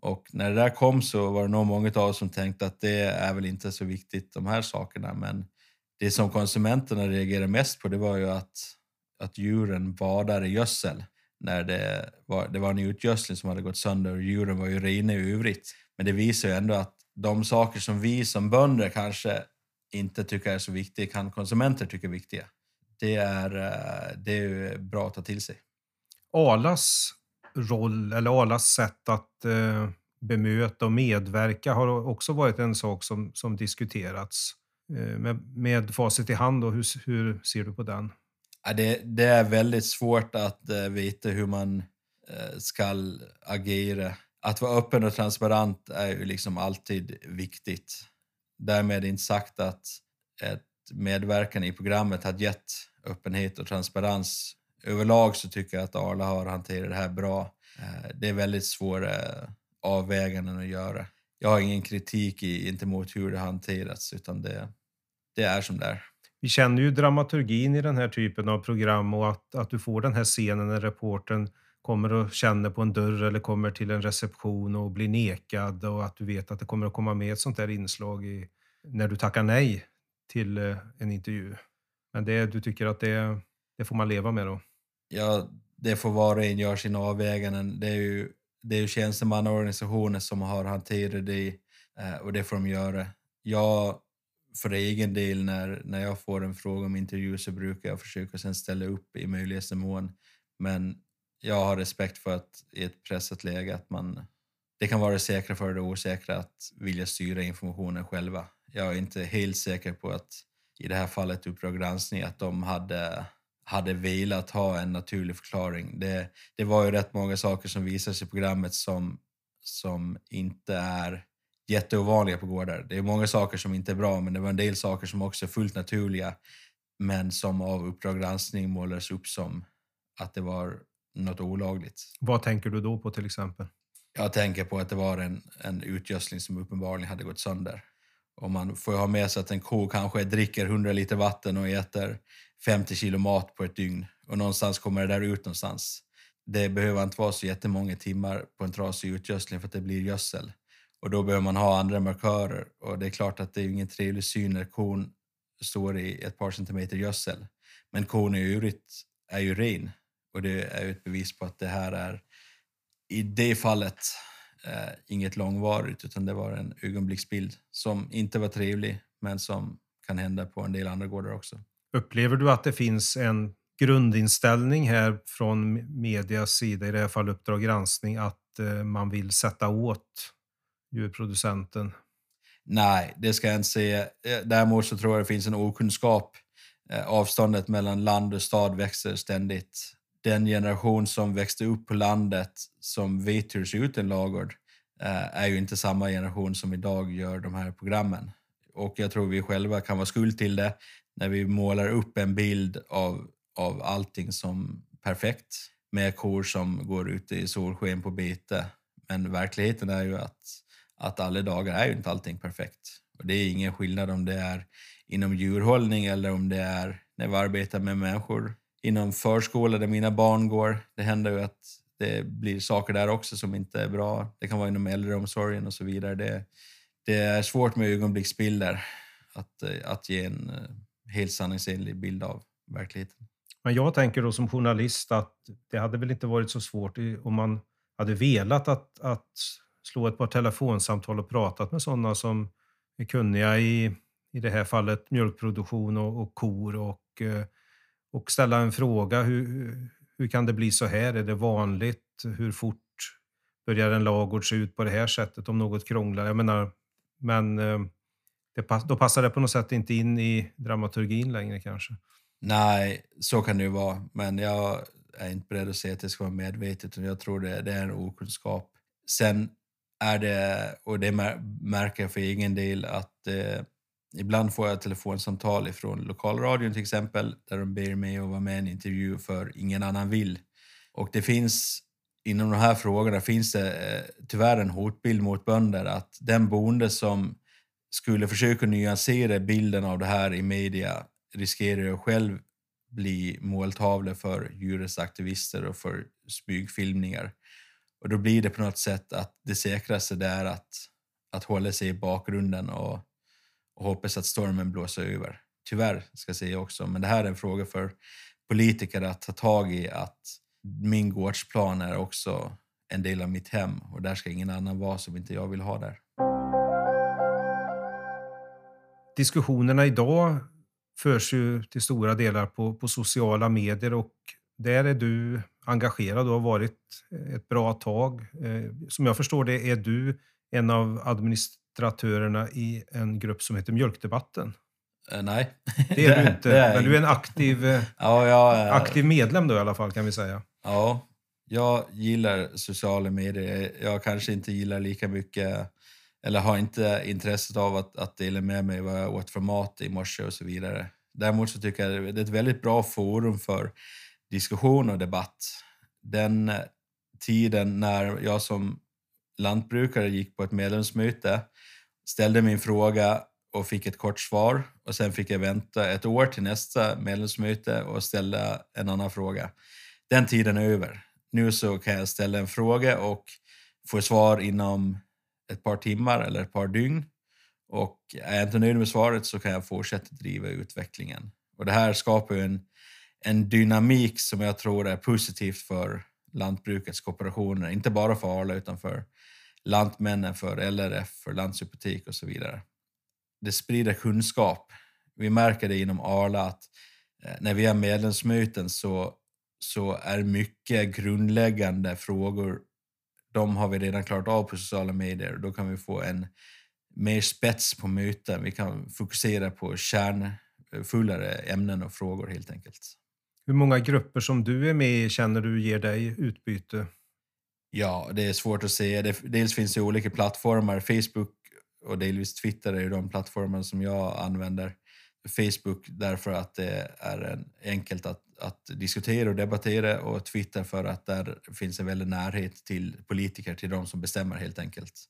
Och när det där kom så var det nog många av oss som tänkte att det är väl inte så viktigt de här sakerna, men det som konsumenterna reagerade mest på, det var ju att, att djuren badar i gödsel. när det var, det var en utgödsling som hade gått sönder och djuren var ju rena i övrigt. Men det visar ju ändå att de saker som vi som bönder kanske inte tycker är så viktiga kan konsumenter tycka är viktiga. Det är, det är ju bra att ta till sig. Arlas roll eller Arlas sätt att eh, bemöta och medverka har också varit en sak som, som diskuterats. Eh, med, med facit i hand och hur, hur ser du på den? Ja, det, det är väldigt svårt att eh, veta hur man eh, ska agera. Att vara öppen och transparent är ju liksom alltid viktigt. Därmed inte sagt att ett medverkan i programmet har gett öppenhet och transparens. Överlag så tycker jag att Arla har hanterat det här bra. Det är väldigt svåra avväganden att göra. Jag har ingen kritik i, inte mot hur det hanterats, utan det, det är som det är. Vi känner ju dramaturgin i den här typen av program och att, att du får den här scenen när reportern kommer och känner på en dörr eller kommer till en reception och blir nekad och att du vet att det kommer att komma med ett sånt där inslag i, när du tackar nej till en intervju. Men det, du tycker att det, det får man leva med då? Ja, det får vara en gör sina avväganden. Det är ju, det är ju tjänstemannaorganisationer som har hanterat det och det får de göra. Jag för egen del när, när jag får en fråga om intervju så brukar jag försöka sen ställa upp i möjligaste mån. Men jag har respekt för att i ett pressat läge att man, det kan vara det säkra för det osäkra att vilja styra informationen själva. Jag är inte helt säker på att i det här fallet Uppdrag granskning att de hade, hade velat ha en naturlig förklaring. Det, det var ju rätt många saker som visades i programmet som, som inte är jätteovanliga på gårdar. Det är många saker som inte är bra, men det var en del saker som också är fullt naturliga men som av Uppdrag granskning målades upp som att det var något olagligt. Vad tänker du då på till exempel? Jag tänker på att det var en, en utgödsling som uppenbarligen hade gått sönder. Och man får ha med sig att en ko kanske dricker hundra liter vatten och äter femtio kilo mat på ett dygn. Och någonstans kommer det där ut någonstans. Det behöver inte vara så jättemånga timmar på en trasig utgödsling för att det blir gödsel. Och då behöver man ha andra markörer. Och det är klart att det är ingen trevlig syn när kon står i ett par centimeter gödsel. Men kon i övrigt är ju ren. Och det är ju ett bevis på att det här är, i det fallet, eh, inget långvarigt utan det var en ögonblicksbild som inte var trevlig men som kan hända på en del andra gårdar också. Upplever du att det finns en grundinställning här från medias sida, i det här fallet Uppdrag granskning, att eh, man vill sätta åt djurproducenten? Nej, det ska jag inte säga. Däremot så tror jag det finns en okunskap. Eh, avståndet mellan land och stad växer ständigt. Den generation som växte upp på landet som vet hur det ser ut en lagård är ju inte samma generation som idag gör de här programmen. Och jag tror vi själva kan vara skuld till det när vi målar upp en bild av, av allting som perfekt med kor som går ute i solsken på bete. Men verkligheten är ju att, att alla dagar är ju inte allting perfekt. Och det är ingen skillnad om det är inom djurhållning eller om det är när vi arbetar med människor. Inom förskola där mina barn går, det händer ju att det blir saker där också som inte är bra. Det kan vara inom äldreomsorgen och så vidare. Det, det är svårt med ögonblicksbilder att, att ge en helt sanningsenlig bild av verkligheten. Men jag tänker då som journalist att det hade väl inte varit så svårt om man hade velat att, att slå ett par telefonsamtal och pratat med sådana som är kunniga i, i det här fallet mjölkproduktion och, och kor och... Och ställa en fråga, hur, hur kan det bli så här? Är det vanligt? Hur fort börjar en lagård se ut på det här sättet om något krånglar? Jag menar, men det, då passar det på något sätt inte in i dramaturgin längre kanske. Nej, så kan det ju vara. Men jag är inte beredd att säga att det ska vara medvetet. Jag tror det, det är en okunskap. Sen är det, och det märker jag för egen del, att... Eh, Ibland får jag telefonsamtal ifrån lokalradion till exempel där de ber mig att vara med i en intervju för ingen annan vill. Och det finns, inom de här frågorna finns det eh, tyvärr en hotbild mot bönder att den bonde som skulle försöka nyansera bilden av det här i media riskerar att själv bli måltavla för djurrättsaktivister och för smygfilmningar. Och då blir det på något sätt att det säkraste där att, att hålla sig i bakgrunden och Och hoppas att stormen blåser över. Tyvärr ska jag säga också. Men det här är en fråga för politiker att ta tag i. Att min gårdsplan är också en del av mitt hem. Och där ska ingen annan vara som inte jag vill ha där. Diskussionerna idag förs ju till stora delar på, på sociala medier, och där är du engagerad och har varit ett bra tag. Som jag förstår det är du en av administratörerna i en grupp som heter Mjölkdebatten. Nej. Det är du inte, men du är en aktiv, ja, ja, aktiv medlem då i alla fall, kan vi säga. Ja, jag gillar sociala medier. Jag kanske inte gillar lika mycket, eller har inte intresset av att, att dela med mig vad jag åt för mat i morse och så vidare. Däremot så tycker jag det är ett väldigt bra forum för diskussion och debatt. Den tiden när jag som lantbrukare gick på ett medlemsmöte, ställde min fråga och fick ett kort svar, och sen fick jag vänta ett år till nästa medlemsmöte och ställa en annan fråga. Den tiden är över. Nu så kan jag ställa en fråga och få svar inom ett par timmar eller ett par dygn. Och är jag inte nöjd med svaret så kan jag fortsätta driva utvecklingen. Och det här skapar ju en, en dynamik som jag tror är positivt för lantbrukets kooperationer. Inte bara för Arla utan för Lantmännen, för L R F, för Lantsyrbutik och så vidare. Det sprider kunskap. Vi märker det inom Arla att när vi har medlemsmöten så, så är mycket grundläggande frågor, de har vi redan klarat av på sociala medier. Då kan vi få en mer spets på möten. Vi kan fokusera på kärnfullare ämnen och frågor helt enkelt. Hur många grupper som du är med i känner du ger dig utbyte? Ja, det är svårt att säga. Dels finns det olika plattformar. Facebook och delvis Twitter är ju de plattformar som jag använder. Facebook därför att det är enkelt att, att diskutera och debattera, och Twitter för att där finns en väldigt närhet till politiker, till de som bestämmer helt enkelt.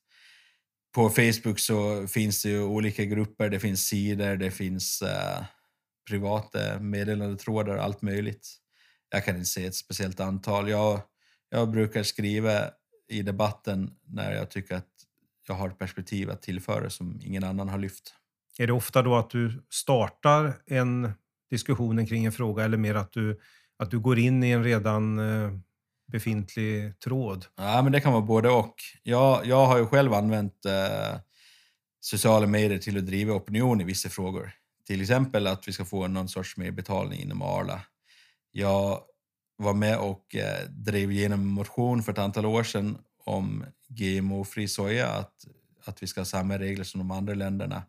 På Facebook så finns det ju olika grupper, det finns sidor, det finns eh, privata meddelandetrådar, allt möjligt. Jag kan inte se ett speciellt antal. Jag, jag brukar skriva i debatten när jag tycker att jag har ett perspektiv att tillföra som ingen annan har lyft. Är det ofta då att du startar en diskussion kring en fråga, eller mer att du, att du går in i en redan befintlig tråd? Ja, men det kan vara både och. Jag, jag har ju själv använt eh, sociala medier till att driva opinion i vissa frågor. Till exempel att vi ska få någon sorts mer betalning inom Arla. Jag var med och eh, drev igenom en motion för ett antal år sedan om G M O-fri soja, att, att vi ska ha samma regler som de andra länderna.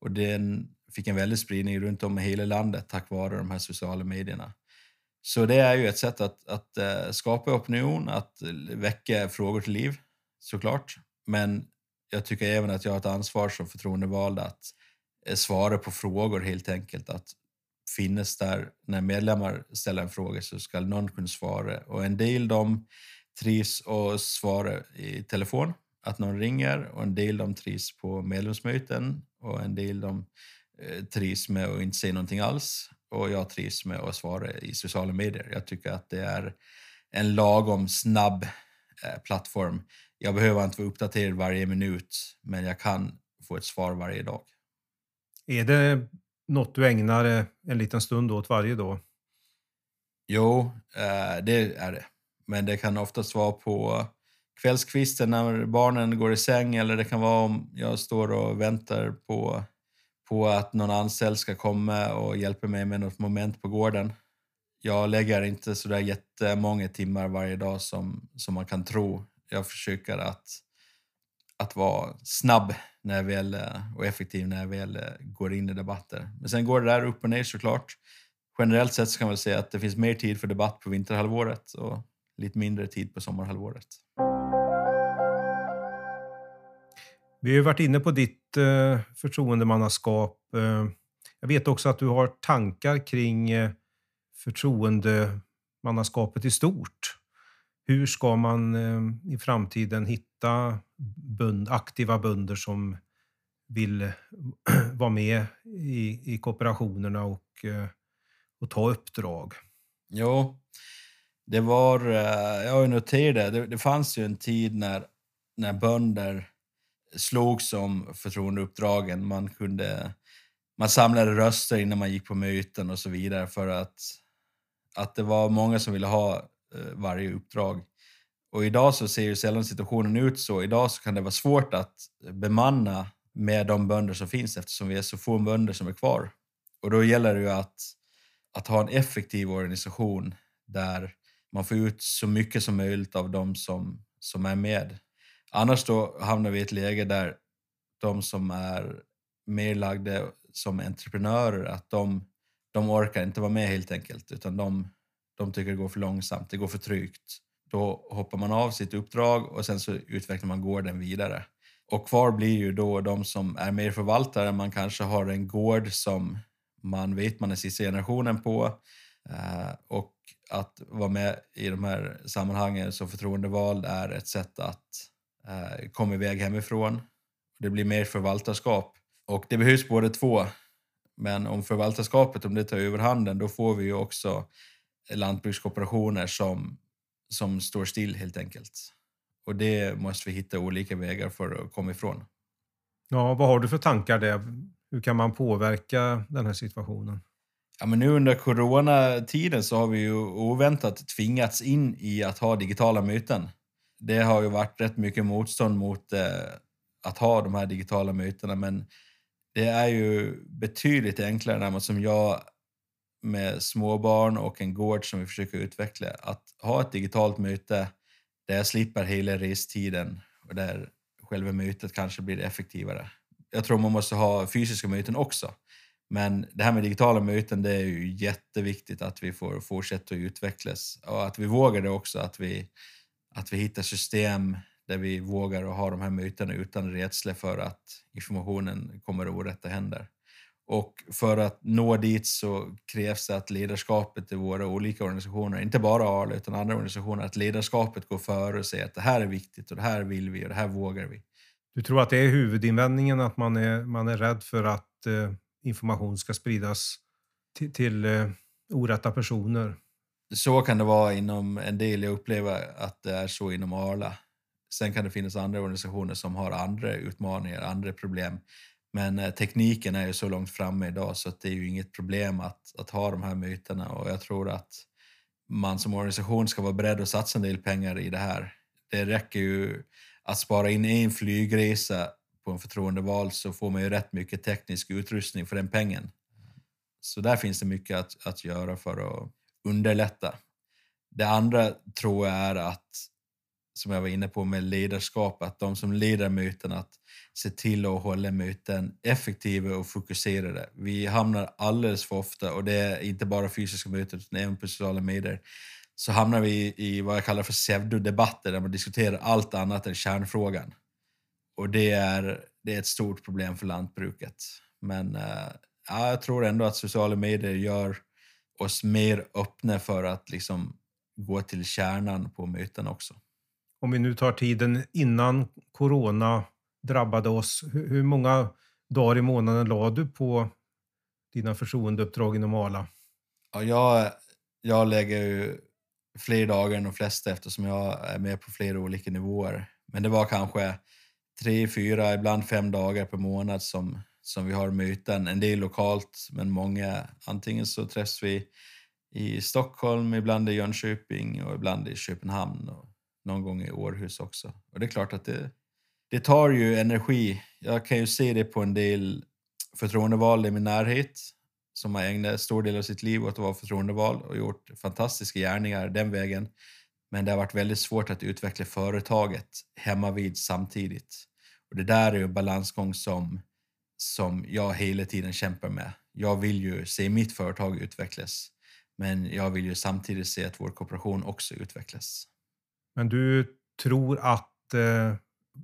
Och den fick en väldig spridning runt om i hela landet tack vare de här sociala medierna. Så det är ju ett sätt att, att skapa opinion, att väcka frågor till liv, såklart. Men jag tycker även att jag har ett ansvar som förtroendevald att svara på frågor helt enkelt. Att finnas där när medlemmar ställer en fråga så ska någon kunna svara. Och en del de trivs och svarar i telefon, att någon ringer, och en del de trivs på medlemsmöten, och en del de trivs med att inte säga någonting alls, och jag trivs med att svara i sociala medier. Jag tycker att det är en lagom snabb plattform. Jag behöver inte vara uppdaterad varje minut, men jag kan få ett svar varje dag. Är det något du ägnar en liten stund åt varje dag? Jo, det är det. Men det kan oftast vara på kvällskvisten när barnen går i säng, eller det kan vara om jag står och väntar på, på att någon anställd ska komma och hjälpa mig med något moment på gården. Jag lägger inte så där jättemånga timmar varje dag som, som man kan tro. Jag försöker att, att vara snabb när jag väl, och effektiv när jag väl går in i debatter. Men sen går det där upp och ner såklart. Generellt sett så kan man säga att det finns mer tid för debatt på vinterhalvåret och lite mindre tid på sommarhalvåret. Vi har ju varit inne på ditt eh, förtroendemannaskap. Eh, jag vet också att du har tankar kring eh, förtroendemannaskapet i stort. Hur ska man eh, i framtiden hitta bund, aktiva bönder som vill vara med i, i kooperationerna och, eh, och ta uppdrag? Ja, det var, eh, jag noterade det, det fanns ju en tid när, när bönder slog som förtroendeuppdragen. Man kunde, man samlade röster innan man gick på möten och så vidare, för att, att det var många som ville ha varje uppdrag. Och idag så ser ju sällan situationen ut så. Idag så kan det vara svårt att bemanna med de bönder som finns eftersom vi är så få bönder som är kvar. Och då gäller det ju att, att ha en effektiv organisation där man får ut så mycket som möjligt av de som, som är med. Annars då hamnar vi i ett läge där de som är mer lagda som entreprenörer, att de, de orkar inte vara med helt enkelt. Utan de, de tycker det går för långsamt, det går för tryggt. Då hoppar man av sitt uppdrag och sen så utvecklar man gården vidare. Och kvar blir ju då de som är mer förvaltare. Man kanske har en gård som man vet man är sista generationen på. Och att vara med i de här sammanhangen som förtroendevald är ett sätt att komma iväg hemifrån. Det blir mer förvaltarskap. Och det behövs både två. Men om förvaltarskapet, om det tar överhanden, då får vi ju också lantbrukskooperationer som... som står still helt enkelt. Och det måste vi hitta olika vägar för att komma ifrån. Ja, vad har du för tankar där? Hur kan man påverka den här situationen? Ja, men nu under coronatiden så har vi ju oväntat tvingats in i att ha digitala möten. Det har ju varit rätt mycket motstånd mot eh, att ha de här digitala mötena. Men det är ju betydligt enklare när man som jag... med småbarn och en gård som vi försöker utveckla. Att ha ett digitalt möte där jag slipper hela restiden och där själva mötet kanske blir effektivare. Jag tror man måste ha fysiska möten också. Men det här med digitala möten, det är ju jätteviktigt att vi får fortsätta att utvecklas. Och att vi vågar det också, att vi, att vi hittar system där vi vågar att ha de här mötena utan rädsla för att informationen kommer i orätta händer. Och för att nå dit så krävs det att ledarskapet i våra olika organisationer, inte bara Arla utan andra organisationer, att ledarskapet går före och säger att det här är viktigt och det här vill vi och det här vågar vi. Du tror att det är huvudinvändningen att man är, man är rädd för att eh, information ska spridas till, till eh, orätta personer? Så kan det vara inom en del. Jag upplever att det är så inom Arla. Sen kan det finnas andra organisationer som har andra utmaningar, andra problem. Men tekniken är ju så långt framme idag så att det är ju inget problem att, att ha de här mötena. Och jag tror att man som organisation ska vara beredd att satsa en del pengar i det här. Det räcker ju att spara in en flygresa på en förtroendeval så får man ju rätt mycket teknisk utrustning för den pengen. Så där finns det mycket att, att göra för att underlätta. Det andra tror jag är att, som jag var inne på med ledarskap, att de som leder möten att se till att hålla möten effektiva och fokuserade. Vi hamnar alldeles för ofta, och det är inte bara fysiska möten utan även på sociala medier, så hamnar vi i vad jag kallar för pseudodebatter där man diskuterar allt annat än kärnfrågan. Och det är, det är ett stort problem för lantbruket. Men ja, jag tror ändå att sociala medier gör oss mer öppna för att liksom gå till kärnan på möten också. Om vi nu tar tiden innan corona drabbade oss, hur många dagar i månaden la du på dina förtroendeuppdrag inom Arla? Ja, jag, jag lägger ju fler dagar än de flesta eftersom jag är med på flera olika nivåer. Men det var kanske tre, fyra, ibland fem dagar per månad som, som vi har möten. En del lokalt, men många. Antingen så träffas vi i Stockholm, ibland i Jönköping och ibland i Köpenhamn och någon gång i Århus också. Och det är klart att det, det tar ju energi. Jag kan ju se det på en del förtroendevalda i min närhet som har ägnat stor del av sitt liv åt att vara förtroendevald och gjort fantastiska gärningar den vägen. Men det har varit väldigt svårt att utveckla företaget hemma vid samtidigt. Och det där är ju en balansgång som, som jag hela tiden kämpar med. Jag vill ju se mitt företag utvecklas, men jag vill ju samtidigt se att vår kooperation också utvecklas. Men du tror att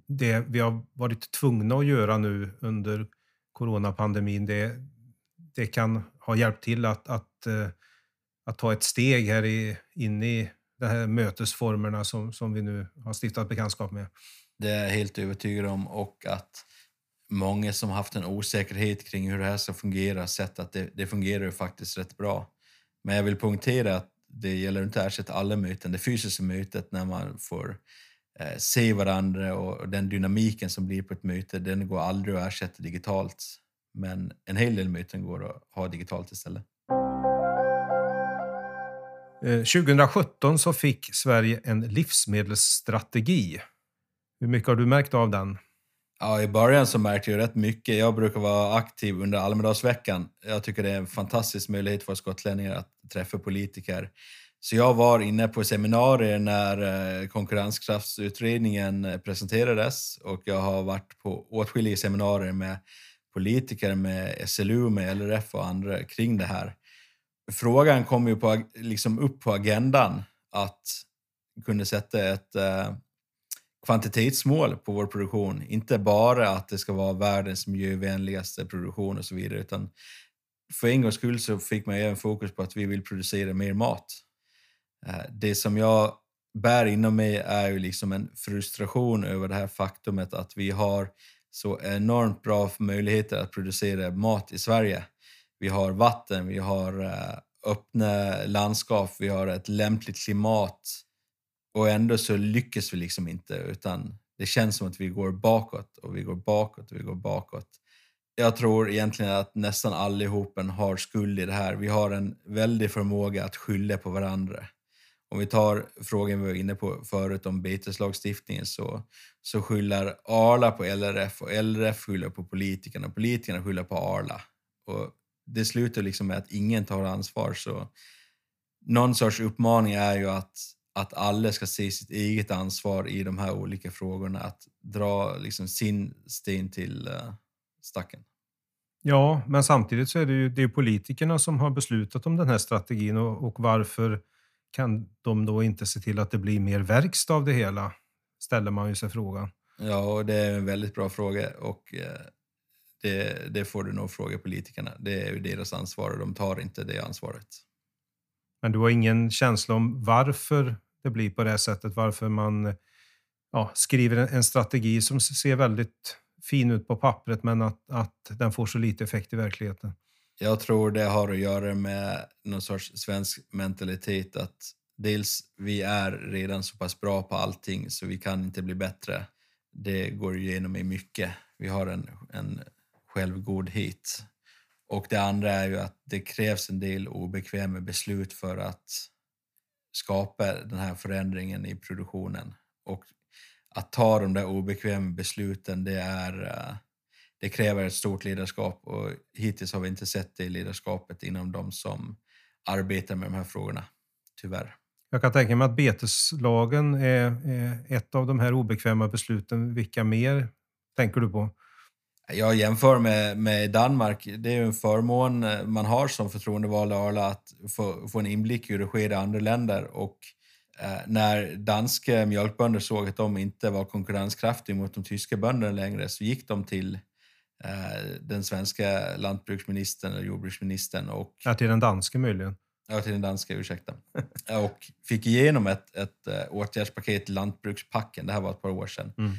det vi har varit tvungna att göra nu under coronapandemin, det, det kan ha hjälpt till att, att, att ta ett steg här i, in i de här mötesformerna som, som vi nu har stiftat bekantskap med? Det är jag helt övertygad om, och att många som haft en osäkerhet kring hur det här ska fungera har sett att det, det fungerar faktiskt rätt bra. Men jag vill punktera att det gäller inte att ersätta alla möten. Det fysiska mötet när man får eh, se varandra och den dynamiken som blir på ett möte, den går aldrig att ersätta digitalt. Men en hel del möten går att ha digitalt istället. tjugosjutton så fick Sverige en livsmedelsstrategi. Hur mycket har du märkt av den? Ja, i början så märkte jag rätt mycket. Jag brukar vara aktiv under Almedalsveckan. Jag tycker det är en fantastisk möjlighet för gotlänningar att träffa politiker. Så jag var inne på seminarier när konkurrenskraftsutredningen presenterades. Och jag har varit på åtskilliga seminarier med politiker, med S L U, med L R F och andra kring det här. Frågan kom ju på, liksom upp på agendan att kunna sätta ett eh, kvantitetsmål på vår produktion. Inte bara att det ska vara världens miljövänligaste produktion och så vidare, utan för en gångs skull så fick man ju en fokus på att vi vill producera mer mat. Eh, det som jag bär inom mig är ju liksom en frustration över det här faktumet att vi har så enormt bra möjligheter att producera mat i Sverige. Vi har vatten, vi har öppna landskap, vi har ett lämpligt klimat. Och ändå så lyckas vi liksom inte, utan det känns som att vi går bakåt och vi går bakåt och vi går bakåt. Jag tror egentligen att nästan allihopen har skuld i det här. Vi har en väldig förmåga att skylla på varandra. Om vi tar frågan vi var inne på förut om beteslagstiftningen så, så skyller Arla på L R F och L R F skyller på politikerna och politikerna skyller på Arla. Och det slutar liksom med att ingen tar ansvar, så någon sorts uppmaning är ju att, att alla ska se sitt eget ansvar i de här olika frågorna, att dra liksom sin sten till stacken. Ja, men samtidigt så är det ju det är politikerna som har beslutat om den här strategin och, och varför kan de då inte se till att det blir mer verkstad av det hela, ställer man ju sig frågan. Ja, och det är en väldigt bra fråga och Det, det får du nog fråga politikerna. Det är ju deras ansvar och de tar inte det ansvaret. Men du har ingen känsla om varför det blir på det här sättet? Varför man ja, skriver en strategi som ser väldigt fin ut på pappret men att, att den får så lite effekt i verkligheten? Jag tror det har att göra med någon sorts svensk mentalitet. Att dels vi är redan så pass bra på allting så vi kan inte bli bättre. Det går igenom i mycket. Vi har en... en självgodhet. Och det andra är ju att det krävs en del obekväma beslut för att skapa den här förändringen i produktionen. Och att ta de där obekväma besluten, det, är, det kräver ett stort ledarskap och hittills har vi inte sett det ledarskapet inom de som arbetar med de här frågorna, tyvärr. Jag kan tänka mig att beteslagen är ett av de här obekväma besluten. Vilka mer tänker du på? Jag jämför med, med Danmark. Det är ju en förmån man har som förtroendevald Arla att få, få en inblick i hur det sker i andra länder. Och eh, när danska mjölkbönder såg att de inte var konkurrenskraftiga mot de tyska bönderna längre så gick de till eh, den svenska lantbruksministern eller jordbruksministern. Och, ja, till den danska möjligen. Ja, till den danska, ursäkta. Och fick igenom ett, ett, ett åtgärdspaket i lantbrukspacken. Det här var ett par år sedan. Mm.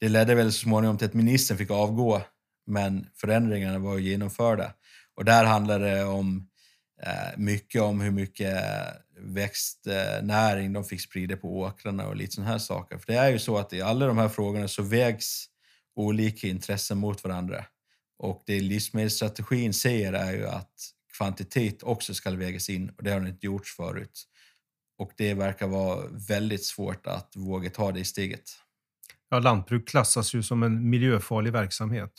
Det ledde väl så småningom till att ministern fick avgå, men förändringarna var ju genomförda. Och där handlade det om, eh, mycket om hur mycket växtnäring eh, de fick sprida på åkrarna och lite såna här saker. För det är ju så att i alla de här frågorna så vägs olika intressen mot varandra. Och det livsmedelsstrategin säger är ju att kvantitet också ska vägas in och det har inte gjorts förut. Och det verkar vara väldigt svårt att våga ta det i steget. Ja, lantbruk klassas ju som en miljöfarlig verksamhet.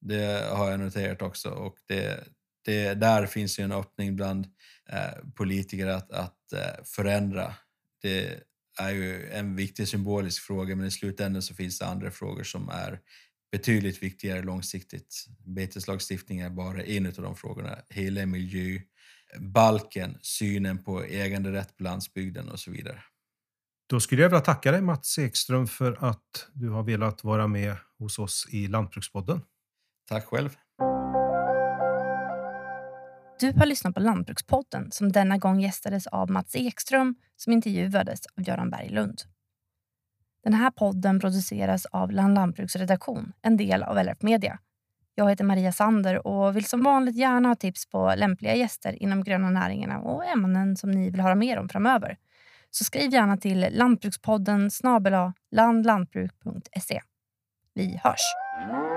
Det har jag noterat också och det, det, där finns ju en öppning bland eh, politiker att, att eh, förändra. Det är ju en viktig symbolisk fråga men i slutändan så finns det andra frågor som är betydligt viktigare långsiktigt. Beteslagstiftning är bara en av de frågorna. Hela miljöbalken, synen på äganderätt på landsbygden och så vidare. Då skulle jag vilja tacka dig Mats Ekström för att du har velat vara med hos oss i Lantbrukspodden. Tack själv. Du har lyssnat på Lantbrukspodden som denna gång gästades av Mats Ekström som intervjuades av Göran Berglund. Den här podden produceras av Lantbruksredaktion, en del av L R F Media. Jag heter Maria Sander och vill som vanligt gärna ha tips på lämpliga gäster inom gröna näringarna och ämnen som ni vill höra mer om framöver. Så skriv gärna till lantbrukspodden snabel-a landlantbruk punkt se. Vi hörs!